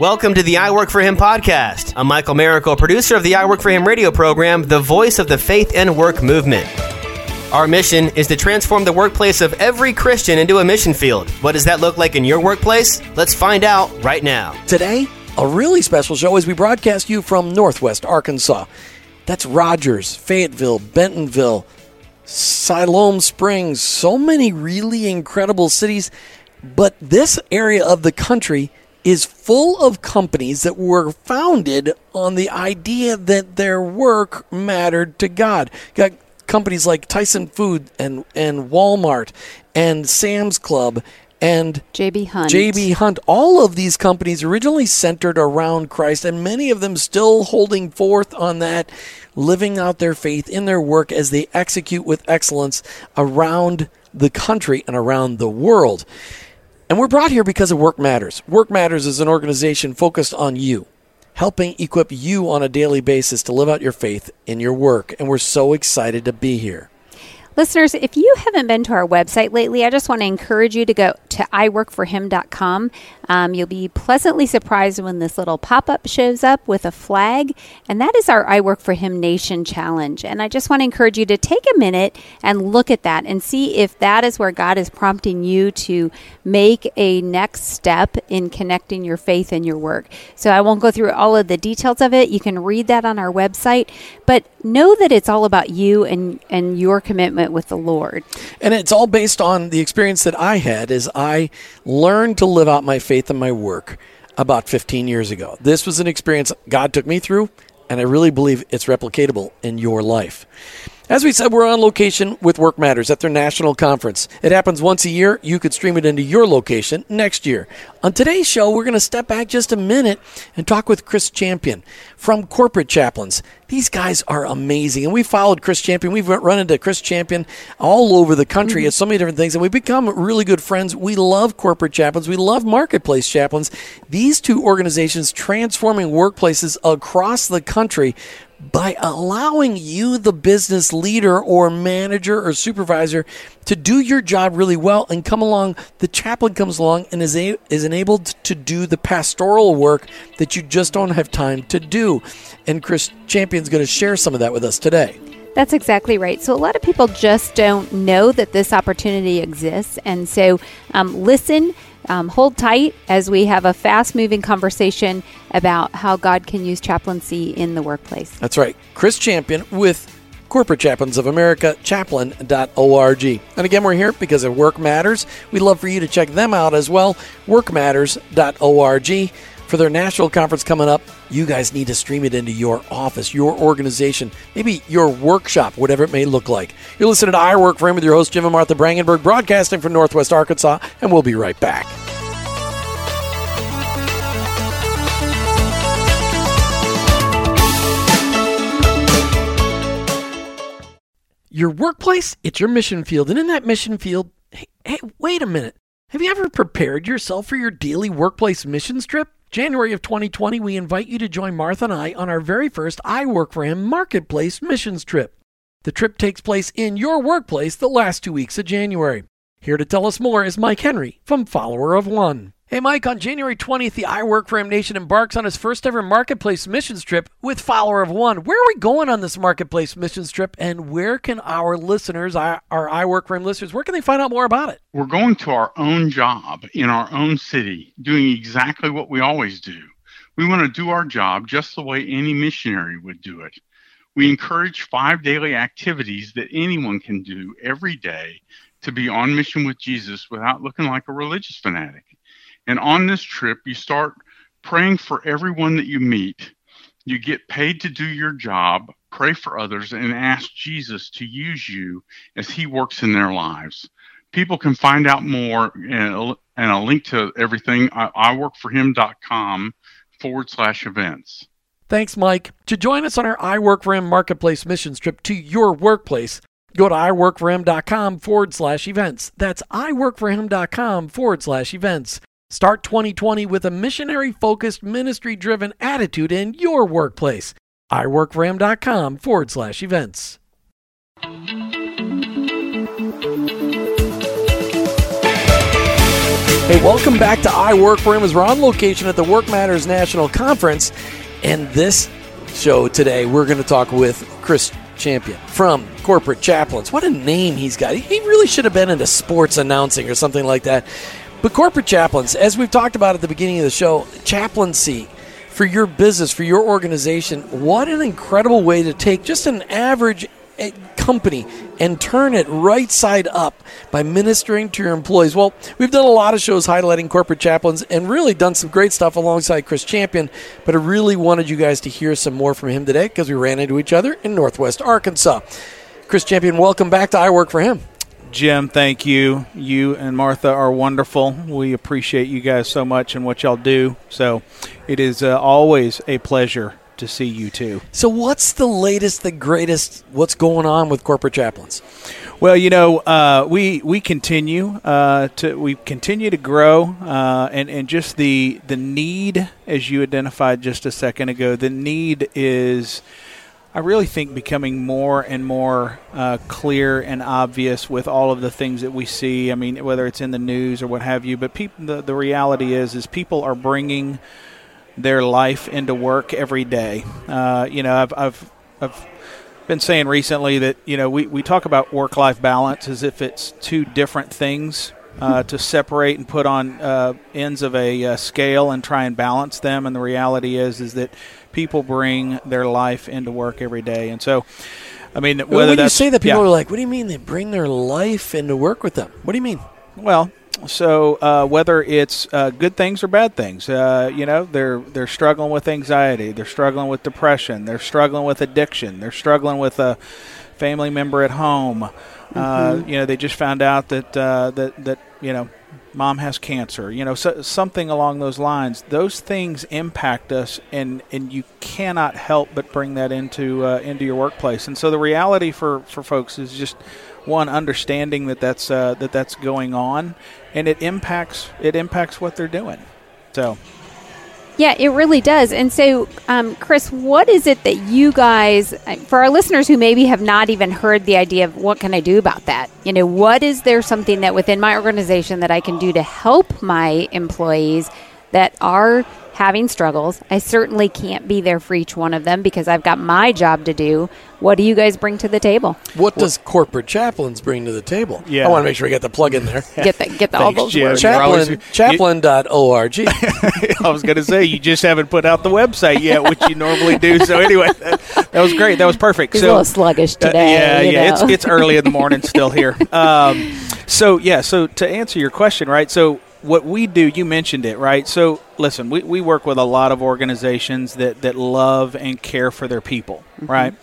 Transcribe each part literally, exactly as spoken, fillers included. Welcome to the I Work For Him podcast. I'm Michael Merrick, producer of the I Work For Him radio program, the voice of the faith and work movement. Our mission is to transform the workplace of every Christian into a mission field. What does that look like in your workplace? Let's find out right now. Today, a really special show as we broadcast you from Northwest Arkansas. That's Rogers, Fayetteville, Bentonville, Siloam Springs, so many really incredible cities. But this area of the country is full of companies that were founded on the idea that their work mattered to God. Got companies like Tyson Foods and, and Walmart and Sam's Club and J B Hunt. J B Hunt. All of these companies originally centered around Christ, and many of them still holding forth on that, living out their faith in their work as they execute with excellence around the country and around the world. And we're brought here because of Work Matters. Work Matters is an organization focused on you, helping equip you on a daily basis to live out your faith in your work. And we're so excited to be here. Listeners, if you haven't been to our website lately, I just want to encourage you to go to i work for him dot com. Um, you'll be pleasantly surprised when this little pop-up shows up with a flag, and that is our I Work for Him Nation Challenge. And I just want to encourage you to take a minute and look at that and see if that is where God is prompting you to make a next step in connecting your faith and your work. So I won't go through all of the details of it. You can read that on our website, but know that it's all about you and, and your commitment with the Lord. And it's all based on the experience that I had as I learned to live out my faith and my work about fifteen years ago. This was an experience God took me through, and I really believe it's replicatable in your life. As we said, we're on location with Work Matters at their national conference. It happens once a year. You could stream it into your location next year. On today's show, we're going to step back just a minute and talk with Chris Champion from Corporate Chaplains. These guys are amazing, and we followed Chris Champion. We've run into Chris Champion all over the country mm-hmm. at so many different things, and we've become really good friends. We love Corporate Chaplains. We love Marketplace Chaplains. These two organizations transforming workplaces across the country by allowing you, the business leader or manager or supervisor, to do your job really well and come along. The chaplain comes along and is a, is enabled to do the pastoral work that you just don't have time to do. And Chris Champion's going to share some of that with us today. That's exactly right. So a lot of people just don't know that this opportunity exists. And so um, listen, um, hold tight as we have a fast-moving conversation about how God can use chaplaincy in the workplace. That's right. Chris Champion with Corporate Chaplains of America, chaplain dot org. And again, we're here because of Work Matters. We'd love for you to check them out as well, work matters dot org. For their national conference coming up, you guys need to stream it into your office, your organization, maybe your workshop, whatever it may look like. You're listening to I Work For Him with your host, Jim and Martha Brangenberg, broadcasting from Northwest Arkansas, and we'll be right back. Your workplace, it's your mission field, and in that mission field, hey, hey wait a minute. Have you ever prepared yourself for your daily workplace missions trip? January of twenty twenty, we invite you to join Martha and I on our very first I Work For Him Marketplace Missions Trip. The trip takes place in your workplace the last two weeks of January. Here to tell us more is Mike Henry from Follower of One. Hey Mike, on January twentieth, the I Work For Him Nation embarks on his first ever Marketplace Missions Trip with Follower of One. Where are we going on this Marketplace Missions Trip, and where can our listeners, our I Work For Him listeners, where can they find out more about it? We're going to our own job in our own city, doing exactly what we always do. We want to do our job just the way any missionary would do it. We encourage five daily activities that anyone can do every day to be on mission with Jesus without looking like a religious fanatic. And on this trip, you start praying for everyone that you meet. You get paid to do your job, pray for others, and ask Jesus to use you as he works in their lives. People can find out more, and a link to everything, i work for him dot com forward slash events. Thanks, Mike. To join us on our I Work For Him Marketplace Missions Trip to your workplace, go to i work for him dot com forward slash events. That's i work for him dot com forward slash events. Start twenty twenty with a missionary-focused, ministry-driven attitude in your workplace. i work for him dot com forward slash events. Hey, welcome back to I Work For Him as we're on location at the Work Matters National Conference. And this show today, we're going to talk with Chris Champion from Corporate Chaplains. What a name he's got. He really should have been into sports announcing or something like that. But Corporate Chaplains, as we've talked about at the beginning of the show, chaplaincy for your business, for your organization, what an incredible way to take just an average company and turn it right side up by ministering to your employees. Well, we've done a lot of shows highlighting Corporate Chaplains and really done some great stuff alongside Chris Champion, but I really wanted you guys to hear some more from him today because we ran into each other in Northwest Arkansas. Chris Champion, welcome back to I Work For Him. Jim, thank you. You and Martha are wonderful. We appreciate you guys so much and what y'all do. So it is uh, always a pleasure to see you too. So what's the latest, the greatest, what's going on with Corporate Chaplains? Well, you know, uh, we we continue uh, to we continue to grow, uh, and and just the the need, as you identified just a second ago, the need is, I really think, becoming more and more uh, clear and obvious with all of the things that we see. I mean, whether it's in the news or what have you, but people, the, the reality is, is people are bringing their life into work every day. Uh, you know, I've, I've, I've been saying recently that, you know, we, we talk about work-life balance as if it's two different things uh, to separate and put on uh, ends of a uh, scale and try and balance them. And the reality is, is that people bring their life into work every day. And so, I mean, whether well, when that's, you say that, people yeah. are like, what do you mean they bring their life into work with them? What do you mean? Well, So uh, whether it's uh, good things or bad things, uh, you know, they're they're struggling with anxiety, they're struggling with depression, they're struggling with addiction, they're struggling with a family member at home. Mm-hmm. Uh, you know, they just found out that uh, that that you know, mom has cancer. You know, so, something along those lines. Those things impact us, and, and you cannot help but bring that into uh, into your workplace. And so the reality for, for folks is just, one, understanding that that's uh, that that's going on, and it impacts it impacts what they're doing. So, yeah, it really does. And so, um, Chris, what is it that you guys, for our listeners who maybe have not even heard the idea of what can I do about that? You know, what is there something that within my organization that I can do to help my employees that are having struggles? I certainly can't be there for each one of them because I've got my job to do. What do you guys bring to the table? What well, does Corporate Chaplains bring to the table? Yeah. I want to make sure I got the plug in there. Get the, get the, all those Jim. words. Chaplain, chaplain dot org. I was going to say, you just haven't put out the website yet, which you normally do. So anyway, that, that was great. That was perfect. He's so, a little sluggish today. Uh, yeah, you yeah. Know. It's it's early in the morning still here. Um, so, yeah, so to answer your question, right, so what we do, you mentioned it, right? So, listen, we, we work with a lot of organizations that, that love and care for their people, mm-hmm. right?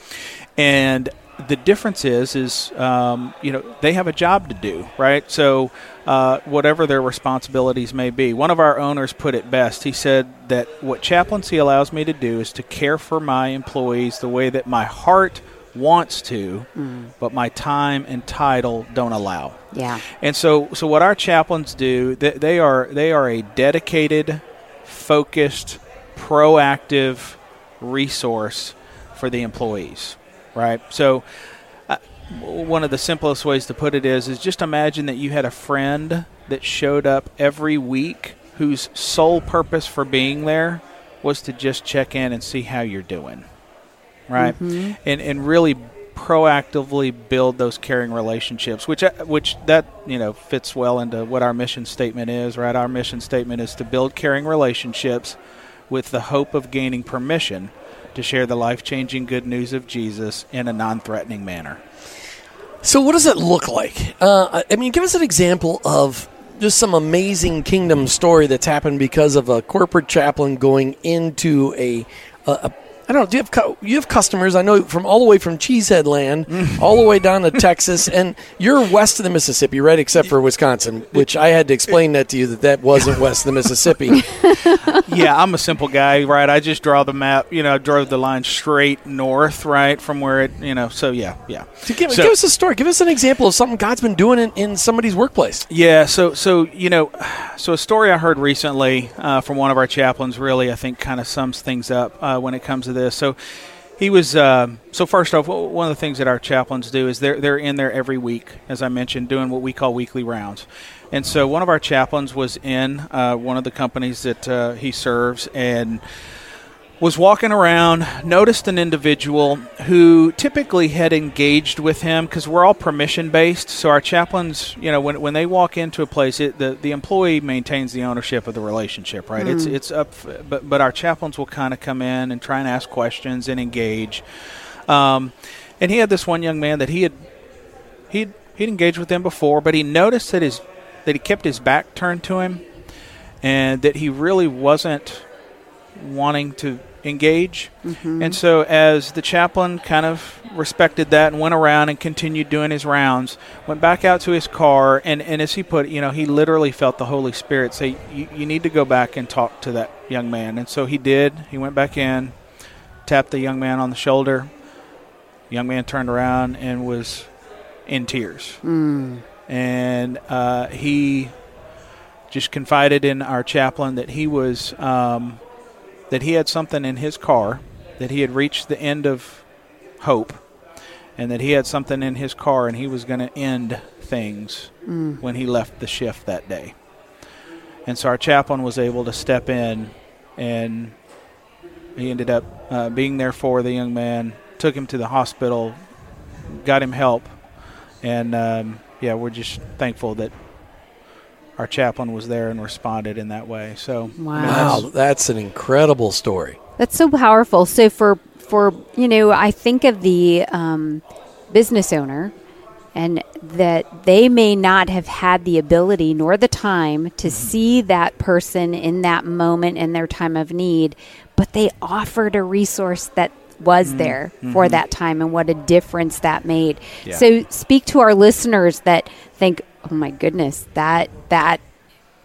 And the difference is, is um, you know, they have a job to do, right? So, uh, whatever their responsibilities may be. One of our owners put it best. He said that what chaplaincy allows me to do is to care for my employees the way that my heart wants to, mm. but my time and title don't allow. Yeah. And so, so what our chaplains do, they, they are they are a dedicated, focused, proactive resource for the employees, right? So, uh, one of the simplest ways to put it is is just imagine that you had a friend that showed up every week whose sole purpose for being there was to just check in and see how you're doing. Right, mm-hmm. and and really proactively build those caring relationships, which which that you know fits well into what our mission statement is. Right, our mission statement is to build caring relationships with the hope of gaining permission to share the life-changing good news of Jesus in a non-threatening manner. So, what does it look like? Uh, I mean, give us an example of just some amazing kingdom story that's happened because of a corporate chaplain going into a a. a I don't know, do you have cu- you have customers, I know, from all the way from Cheesehead Land, all the way down to Texas, and you're west of the Mississippi, right, except for Wisconsin, which I had to explain that to you, that that wasn't west of the Mississippi. Yeah, I'm a simple guy, right? I just draw the map, you know, I drove the line straight north, right, from where it, you know, so yeah, yeah. So give, so, give us a story. Give us an example of something God's been doing in, in somebody's workplace. Yeah, so, so you know, so a story I heard recently uh, from one of our chaplains really, I think, kind of sums things up uh, when it comes to this. So He was um, so. First off, one of the things that our chaplains do is they're they're in there every week, as I mentioned, doing what we call weekly rounds. And so one of our chaplains was in uh, one of the companies that uh, he serves, and was walking around, noticed an individual who typically had engaged with him, because we're all permission-based. So our chaplains, you know, when when they walk into a place, it, the, the employee maintains the ownership of the relationship, right? Mm. It's it's up, but, but our chaplains will kind of come in and try and ask questions and engage. Um, and he had this one young man that he had, he'd, he'd engaged with him before, but he noticed that, his, that he kept his back turned to him and that he really wasn't wanting to engage. Mm-hmm. And so as the chaplain kind of respected that and went around and continued doing his rounds, went back out to his car, and, and as he put it, you know, he literally felt the Holy Spirit say, you, you need to go back and talk to that young man. And so he did. He went back in, tapped the young man on the shoulder. The young man turned around and was in tears. Mm. And uh, he just confided in our chaplain that he was... Um, that he had something in his car, that he had reached the end of hope, and that he had something in his car, and he was going to end things mm. when he left the shift that day. And so our chaplain was able to step in, and he ended up uh, being there for the young man, took him to the hospital, got him help, and, um, yeah, we're just thankful that our chaplain was there and responded in that way. So wow, I mean, that's, wow, that's an incredible story. That's so powerful. So for for you know, I think of the um, business owner, and that they may not have had the ability nor the time to see that person in that moment in their time of need, but they offered a resource that was mm-hmm. there for mm-hmm. that time, and what a difference that made. Yeah. So speak to our listeners that think, oh my goodness, that that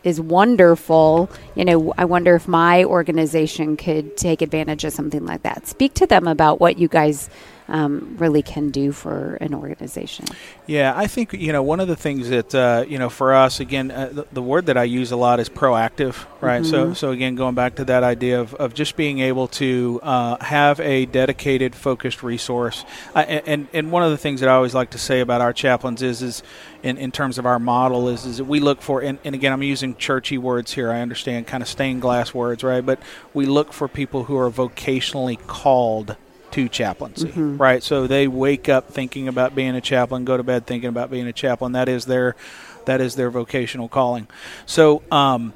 is wonderful. You know, I wonder if my organization could take advantage of something like that. Speak to them about what you guys um, really can do for an organization. Yeah, I think, you know, one of the things that, uh, you know, for us, again, uh, the, the word that I use a lot is proactive, right? Mm-hmm. So, so again, going back to that idea of, of just being able to uh, have a dedicated, focused resource. I, and, and one of the things that I always like to say about our chaplains is, is, In, in terms of our model is, is that we look for, and, and again, I'm using churchy words here, I understand, kind of stained glass words, right? But we look for people who are vocationally called to chaplaincy, mm-hmm. right? So they wake up thinking about being a chaplain, go to bed thinking about being a chaplain. That is their, that is their vocational calling. So, um,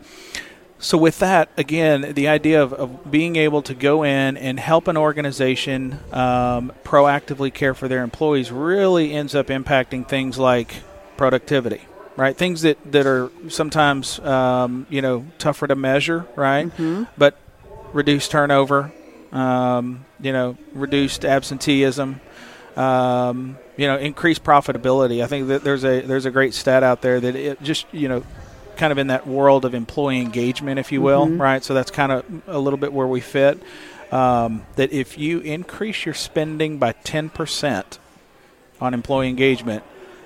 so with that, again, the idea of, of being able to go in and help an organization um, proactively care for their employees really ends up impacting things like productivity, right? Things that, that are sometimes, um, you know, tougher to measure, right? Mm-hmm. But reduced turnover, um, you know, reduced absenteeism, um, you know, increased profitability. I think that there's a there's a great stat out there that it just, you know, kind of in that world of employee engagement, if you will, mm-hmm. right? So that's kind of a little bit where we fit. Um, that if you increase your spending by ten percent on employee engagement,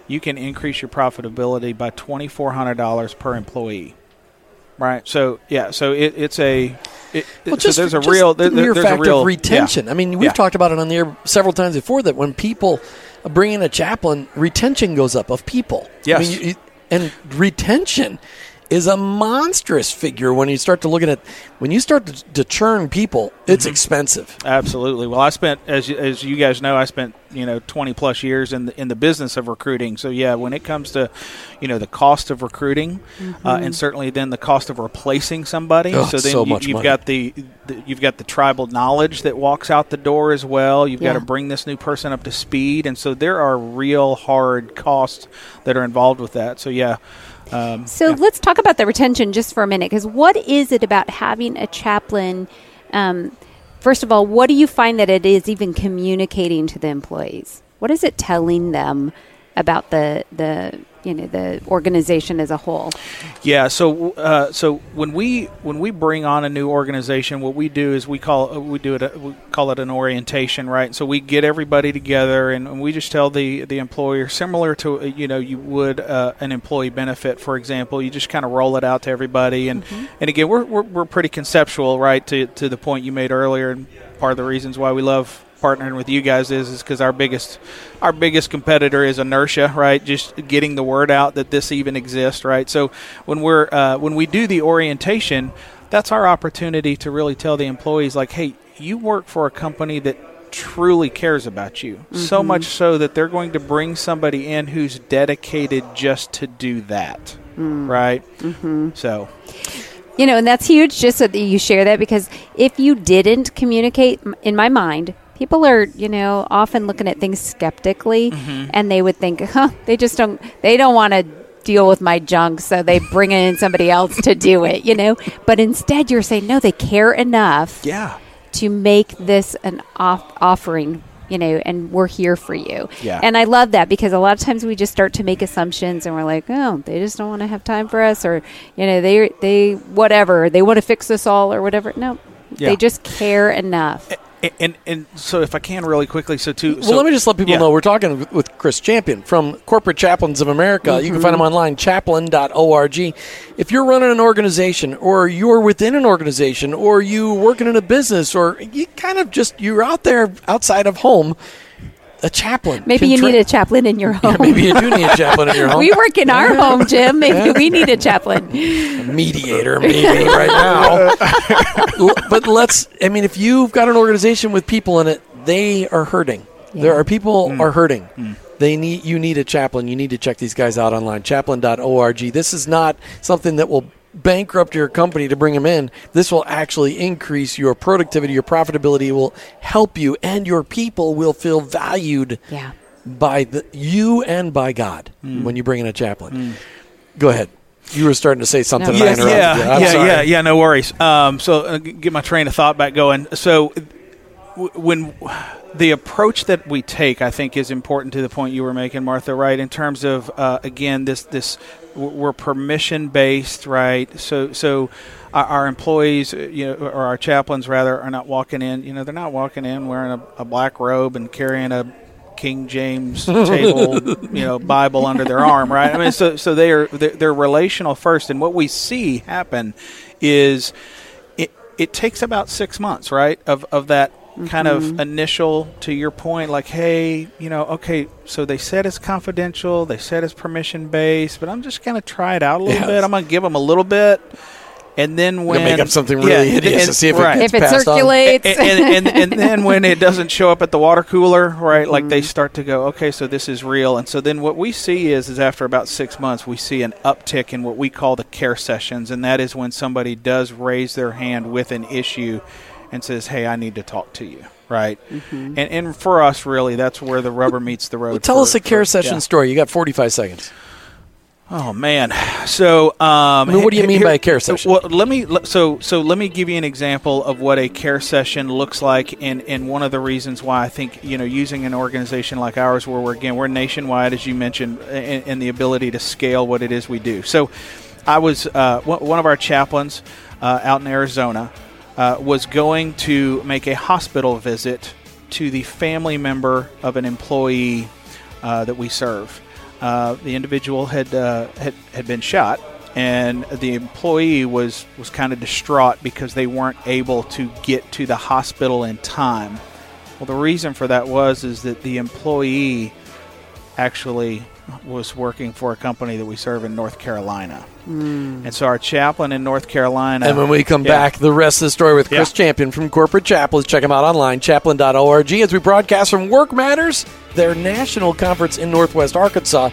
you can increase your profitability by twenty-four hundred dollars per employee, right? So, yeah, so it, it's a it, – well, so there's a real – the mere fact a real, of retention. Yeah. I mean, we've yeah. talked about it on the air several times before, that when people bring in a chaplain, retention goes up of people. Yes. I mean, you, you, and retention is a monstrous figure when you start to look at it. When you start to, to churn people, it's mm-hmm. expensive. Absolutely. Well, I spent, as as you guys know, I spent you know twenty plus years in the, in the business of recruiting. So yeah, when it comes to, you know, the cost of recruiting, mm-hmm. uh, and certainly then the cost of replacing somebody. Oh, so then so you, you've money. got the, the you've got the tribal knowledge that walks out the door as well. You've yeah. got to bring this new person up to speed, and so there are real hard costs that are involved with that. So yeah. Um, so yeah. let's talk about the retention just for a minute, because what is it about having a chaplain? Um, first of all, what do you find that it is even communicating to the employees? What is it telling them about the the you know the organization as a whole? Yeah, so uh, so when we when we bring on a new organization, what we do is we call we do it a, we call it an orientation, right? So we get everybody together, and, and we just tell the the employer, similar to you know you would uh, an employee benefit, for example. You just kind of roll it out to everybody, and mm-hmm. and again, we're, we're we're pretty conceptual, right? To to the point you made earlier, and part of the reasons why we love partnering with you guys is, is because our biggest our biggest competitor is inertia, right? Just getting the word out that this even exists, right? So when we're uh, when we do the orientation, that's our opportunity to really tell the employees, like, hey, you work for a company that truly cares about you, mm-hmm. so much so that they're going to bring somebody in who's dedicated just to do that, mm. right? Mm-hmm. So... You know, and that's huge just so that you share that, because if you didn't communicate, in my mind, people are, you know, often looking at things skeptically, mm-hmm. and they would think, huh, they just don't, they don't want to deal with my junk, so they bring in somebody else to do it, you know. But instead you're saying, no, they care enough yeah. to make this an off- offering, you know, and we're here for you. Yeah. And I love that, because a lot of times we just start to make assumptions and we're like, oh, they just don't want to have time for us, or, you know, they, they, whatever, they want to fix us all or whatever. No, yeah. they just care enough. And, and, and so if I can really quickly, so to, so well, let me just let people yeah. know we're talking with Chris Champion from Corporate Chaplains of America. Mm-hmm. You can find him online, chaplain dot org. If you're running an organization, or you're within an organization, or you working in a business, or you kind of just, you're out there outside of home, a chaplain. Maybe you tra- need a chaplain in your home. Yeah, maybe you do need a chaplain in your home. We work in our home, Jim. Maybe yeah. we need a chaplain. A mediator, maybe, right now. But let's, I mean, if you've got an organization with people in it, they are hurting. Yeah. There are people mm. are hurting. Mm. They need, you need a chaplain. You need to check these guys out online, chaplain dot org. This is not something that will bankrupt your company to bring them in. This will actually increase your productivity, your profitability, will help you, and your people will feel valued yeah. by the, you and by God mm. when you bring in a chaplain. Mm. Go ahead. You were starting to say something. No. Yes, I interrupted yeah, you. I'm yeah, sorry. yeah, yeah, no worries. Um, so uh, get my train of thought back going. So w- when the approach that we take, I think, is important to the point you were making, Martha, right, in terms of, uh, again, this this we're permission based, right? So, so our employees, you know, or our chaplains rather, are not walking in. You know, they're not walking in wearing a, a black robe and carrying a King James table, you know, Bible under their arm, right? I mean, so so they are they're, they're relational first, and what we see happen is it it takes about six months, right, of of that. Mm-hmm. Kind of initial, to your point, like, hey, you know, okay, so they said it's confidential, they said it's permission-based, but I'm just going to try it out a little yeah. bit. I'm going to give them a little bit. And then when... make up something really yeah, hideous and, to see if right. it gets if it passed circulates. On. And, and, and, and then when it doesn't show up at the water cooler, right, mm-hmm. like they start to go, okay, so this is real. And so then what we see is, is after about six months, we see an uptick in what we call the care sessions, and that is when somebody does raise their hand with an issue and says, hey, I need to talk to you, right? Mm-hmm. And and for us, really, that's where the rubber meets the road. Well, tell for, us a care for, session yeah. story. You got forty-five seconds. Oh, man. So, um, I mean, what do you mean here, by a care session? Well, let me so so let me give you an example of what a care session looks like, and, and one of the reasons why I think, you know, using an organization like ours, where we're again we're nationwide, as you mentioned, and, and the ability to scale what it is we do. So, I was uh, one of our chaplains uh, out in Arizona. Uh, was going to make a hospital visit to the family member of an employee uh, that we serve. Uh, the individual had, uh, had had been shot, and the employee was, was kind of distraught because they weren't able to get to the hospital in time. Well, the reason for that was is that the employee actually was working for a company that we serve in North Carolina. Mm. And so our chaplain in North Carolina. And when we come yeah. back, the rest of the story with Chris yeah. Champion from Corporate Chaplains. Check him out online, chaplain dot org, as we broadcast from Work Matters, their national conference in Northwest Arkansas.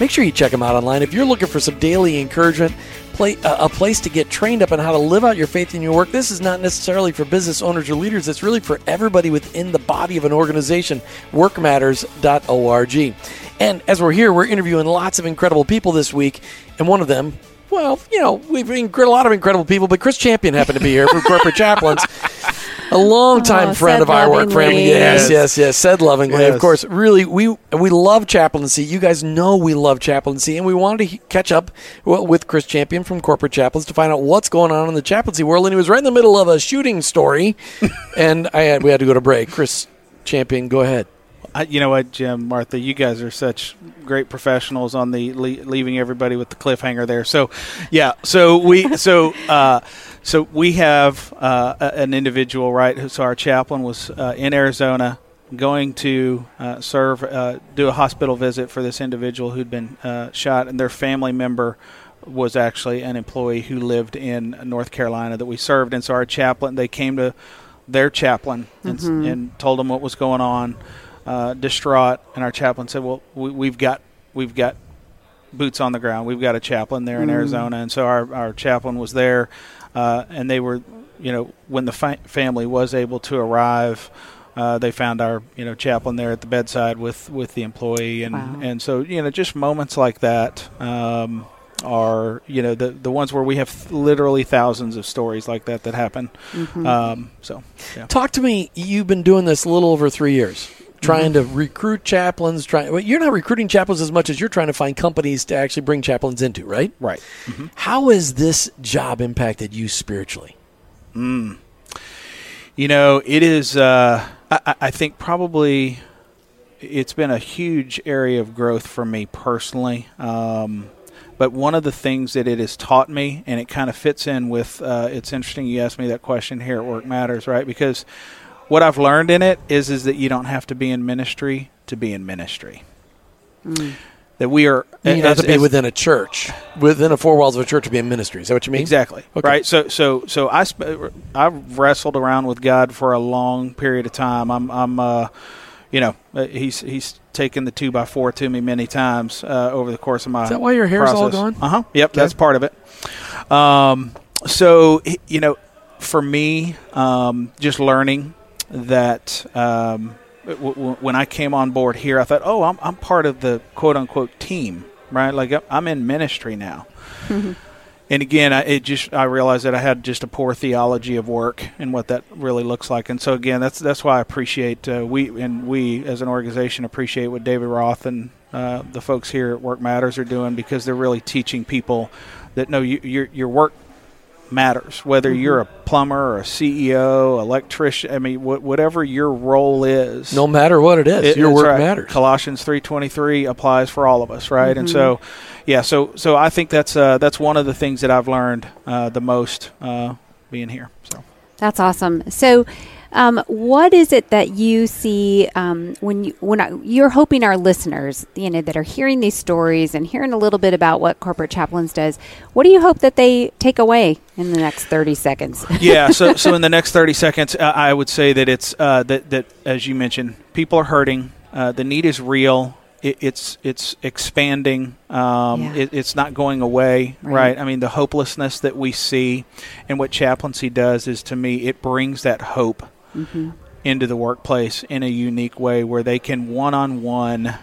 Make sure you check them out online. If you're looking for some daily encouragement, play, uh, a place to get trained up on how to live out your faith in your work, this is not necessarily for business owners or leaders. It's really for everybody within the body of an organization, work matters dot org. And as we're here, we're interviewing lots of incredible people this week, and one of them, well, you know, we've been a lot of incredible people, but Chris Champion happened to be here from Corporate Chaplains. A longtime oh, friend of our lovingly. work friend. Yes, yes, yes, yes. Said lovingly, yes. Of course. Really, we we love chaplaincy. You guys know we love chaplaincy, and we wanted to catch up with Chris Champion from Corporate Chaplains to find out what's going on in the chaplaincy world. And he was right in the middle of a shooting story, and I had, we had to go to break. Chris Champion, go ahead. I, you know what, Jim, Martha, you guys are such great professionals on the le- leaving everybody with the cliffhanger there. So, yeah, so we so uh, So we have uh, an individual, right? So our chaplain was uh, in Arizona going to uh, serve, uh, do a hospital visit for this individual who'd been uh, shot, and their family member was actually an employee who lived in North Carolina that we served. And so our chaplain, they came to their chaplain and, mm-hmm. and told them what was going on, uh, distraught. And our chaplain said, well, we, we've got, we've got, boots on the ground. We've got a chaplain there in mm. Arizona. And so our, our chaplain was there, uh, and they were, you know, when the fa- family was able to arrive, uh, they found our, you know, chaplain there at the bedside with, with the employee. And, wow. and so, you know, just moments like that, um, are, you know, the, the ones where we have th- literally thousands of stories like that that happen. Mm-hmm. Um, so yeah. Talk to me. You've been doing this a little over three years. Trying to recruit chaplains, trying well, you're not recruiting chaplains as much as you're trying to find companies to actually bring chaplains into, right? Right. Mm-hmm. How has this job impacted you spiritually? Mm. You know, it is, uh, I, I think probably it's been a huge area of growth for me personally. Um, but one of the things that it has taught me, and it kind of fits in with, uh, it's interesting you asked me that question here at Work Matters, right? Because what I've learned in it is is that you don't have to be in ministry to be in ministry. Mm. That we are you as, have to be as, within a church, within the four walls of a church to be in ministry. Is that what you mean? Exactly. Okay. Right. So so so I sp- I wrestled around with God for a long period of time. I'm I'm uh, you know he's he's taken the two by four to me many times uh, over the course of my. Is that why your hair's process. All gone? Uh huh. Yep. Okay. That's part of it. Um. So you know, for me, um, just learning. That um, w- w- when I came on board here, I thought, oh, I'm I'm part of the quote unquote team, right? Like I'm in ministry now. Mm-hmm. And again, I, it just I realized that I had just a poor theology of work and what that really looks like. And so again, that's that's why I appreciate uh, we and we as an organization appreciate what David Roth and uh, the folks here at Work Matters are doing, because they're really teaching people that no, you, your your work. matters, whether mm-hmm. you're a plumber or a C E O, electrician, I mean, wh- whatever your role is. No matter what it is, it, your work right. matters. Colossians three twenty-three applies for all of us, right? Mm-hmm. And so, yeah, so so I think that's uh, that's one of the things that I've learned uh, the most uh, being here. So that's awesome. So um, what is it that you see um, when, you, when I, you're hoping our listeners, you know, that are hearing these stories and hearing a little bit about what Corporate Chaplains does, what do you hope that they take away in the next thirty seconds? yeah, so so in the next thirty seconds, uh, I would say that it's, uh, that, that as you mentioned, people are hurting, uh, the need is real, it, it's it's expanding, um, yeah. it, it's not going away, right. right? I mean, the hopelessness that we see, and what chaplaincy does is, to me, it brings that hope Mm-hmm. into the workplace in a unique way where they can one-on-one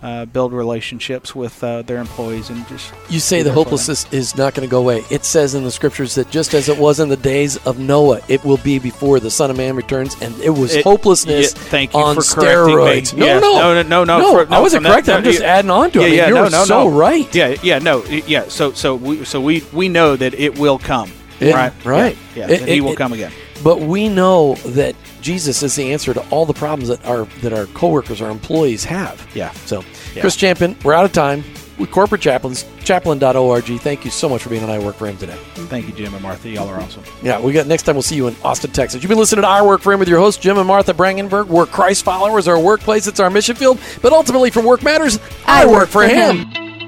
uh, build relationships with uh, their employees and just... You say the hopelessness is not going to go away. It says in the scriptures that just as it was in the days of Noah, it will be before the Son of Man returns, and it was it, hopelessness it, thank you on for steroids. Me. No, yes. no, no, no, no, no. For, no I wasn't correct. That, I'm no, just yeah, adding on to it. Yeah, I mean, yeah, you're no, no, so no. right. Yeah, yeah, no, yeah. So, so we, so we, we know that it will come. Yeah, right, right. Yeah, yeah it, that He will it, come again. But we know that Jesus is the answer to all the problems that our that our coworkers, our employees have. Yeah. So, yeah. Chris Champion, we're out of time. With Corporate Chaplains, chaplain dot org. Thank you so much for being on I Work For Him today. Thank you, Jim and Martha. Y'all are awesome. Yeah, we got next time we'll see you in Austin, Texas. You've been listening to I Work For Him with your hosts, Jim and Martha Brangenberg. We're Christ followers. Our workplace, it's our mission field. But ultimately, from Work Matters, I, I work, work for Him. him.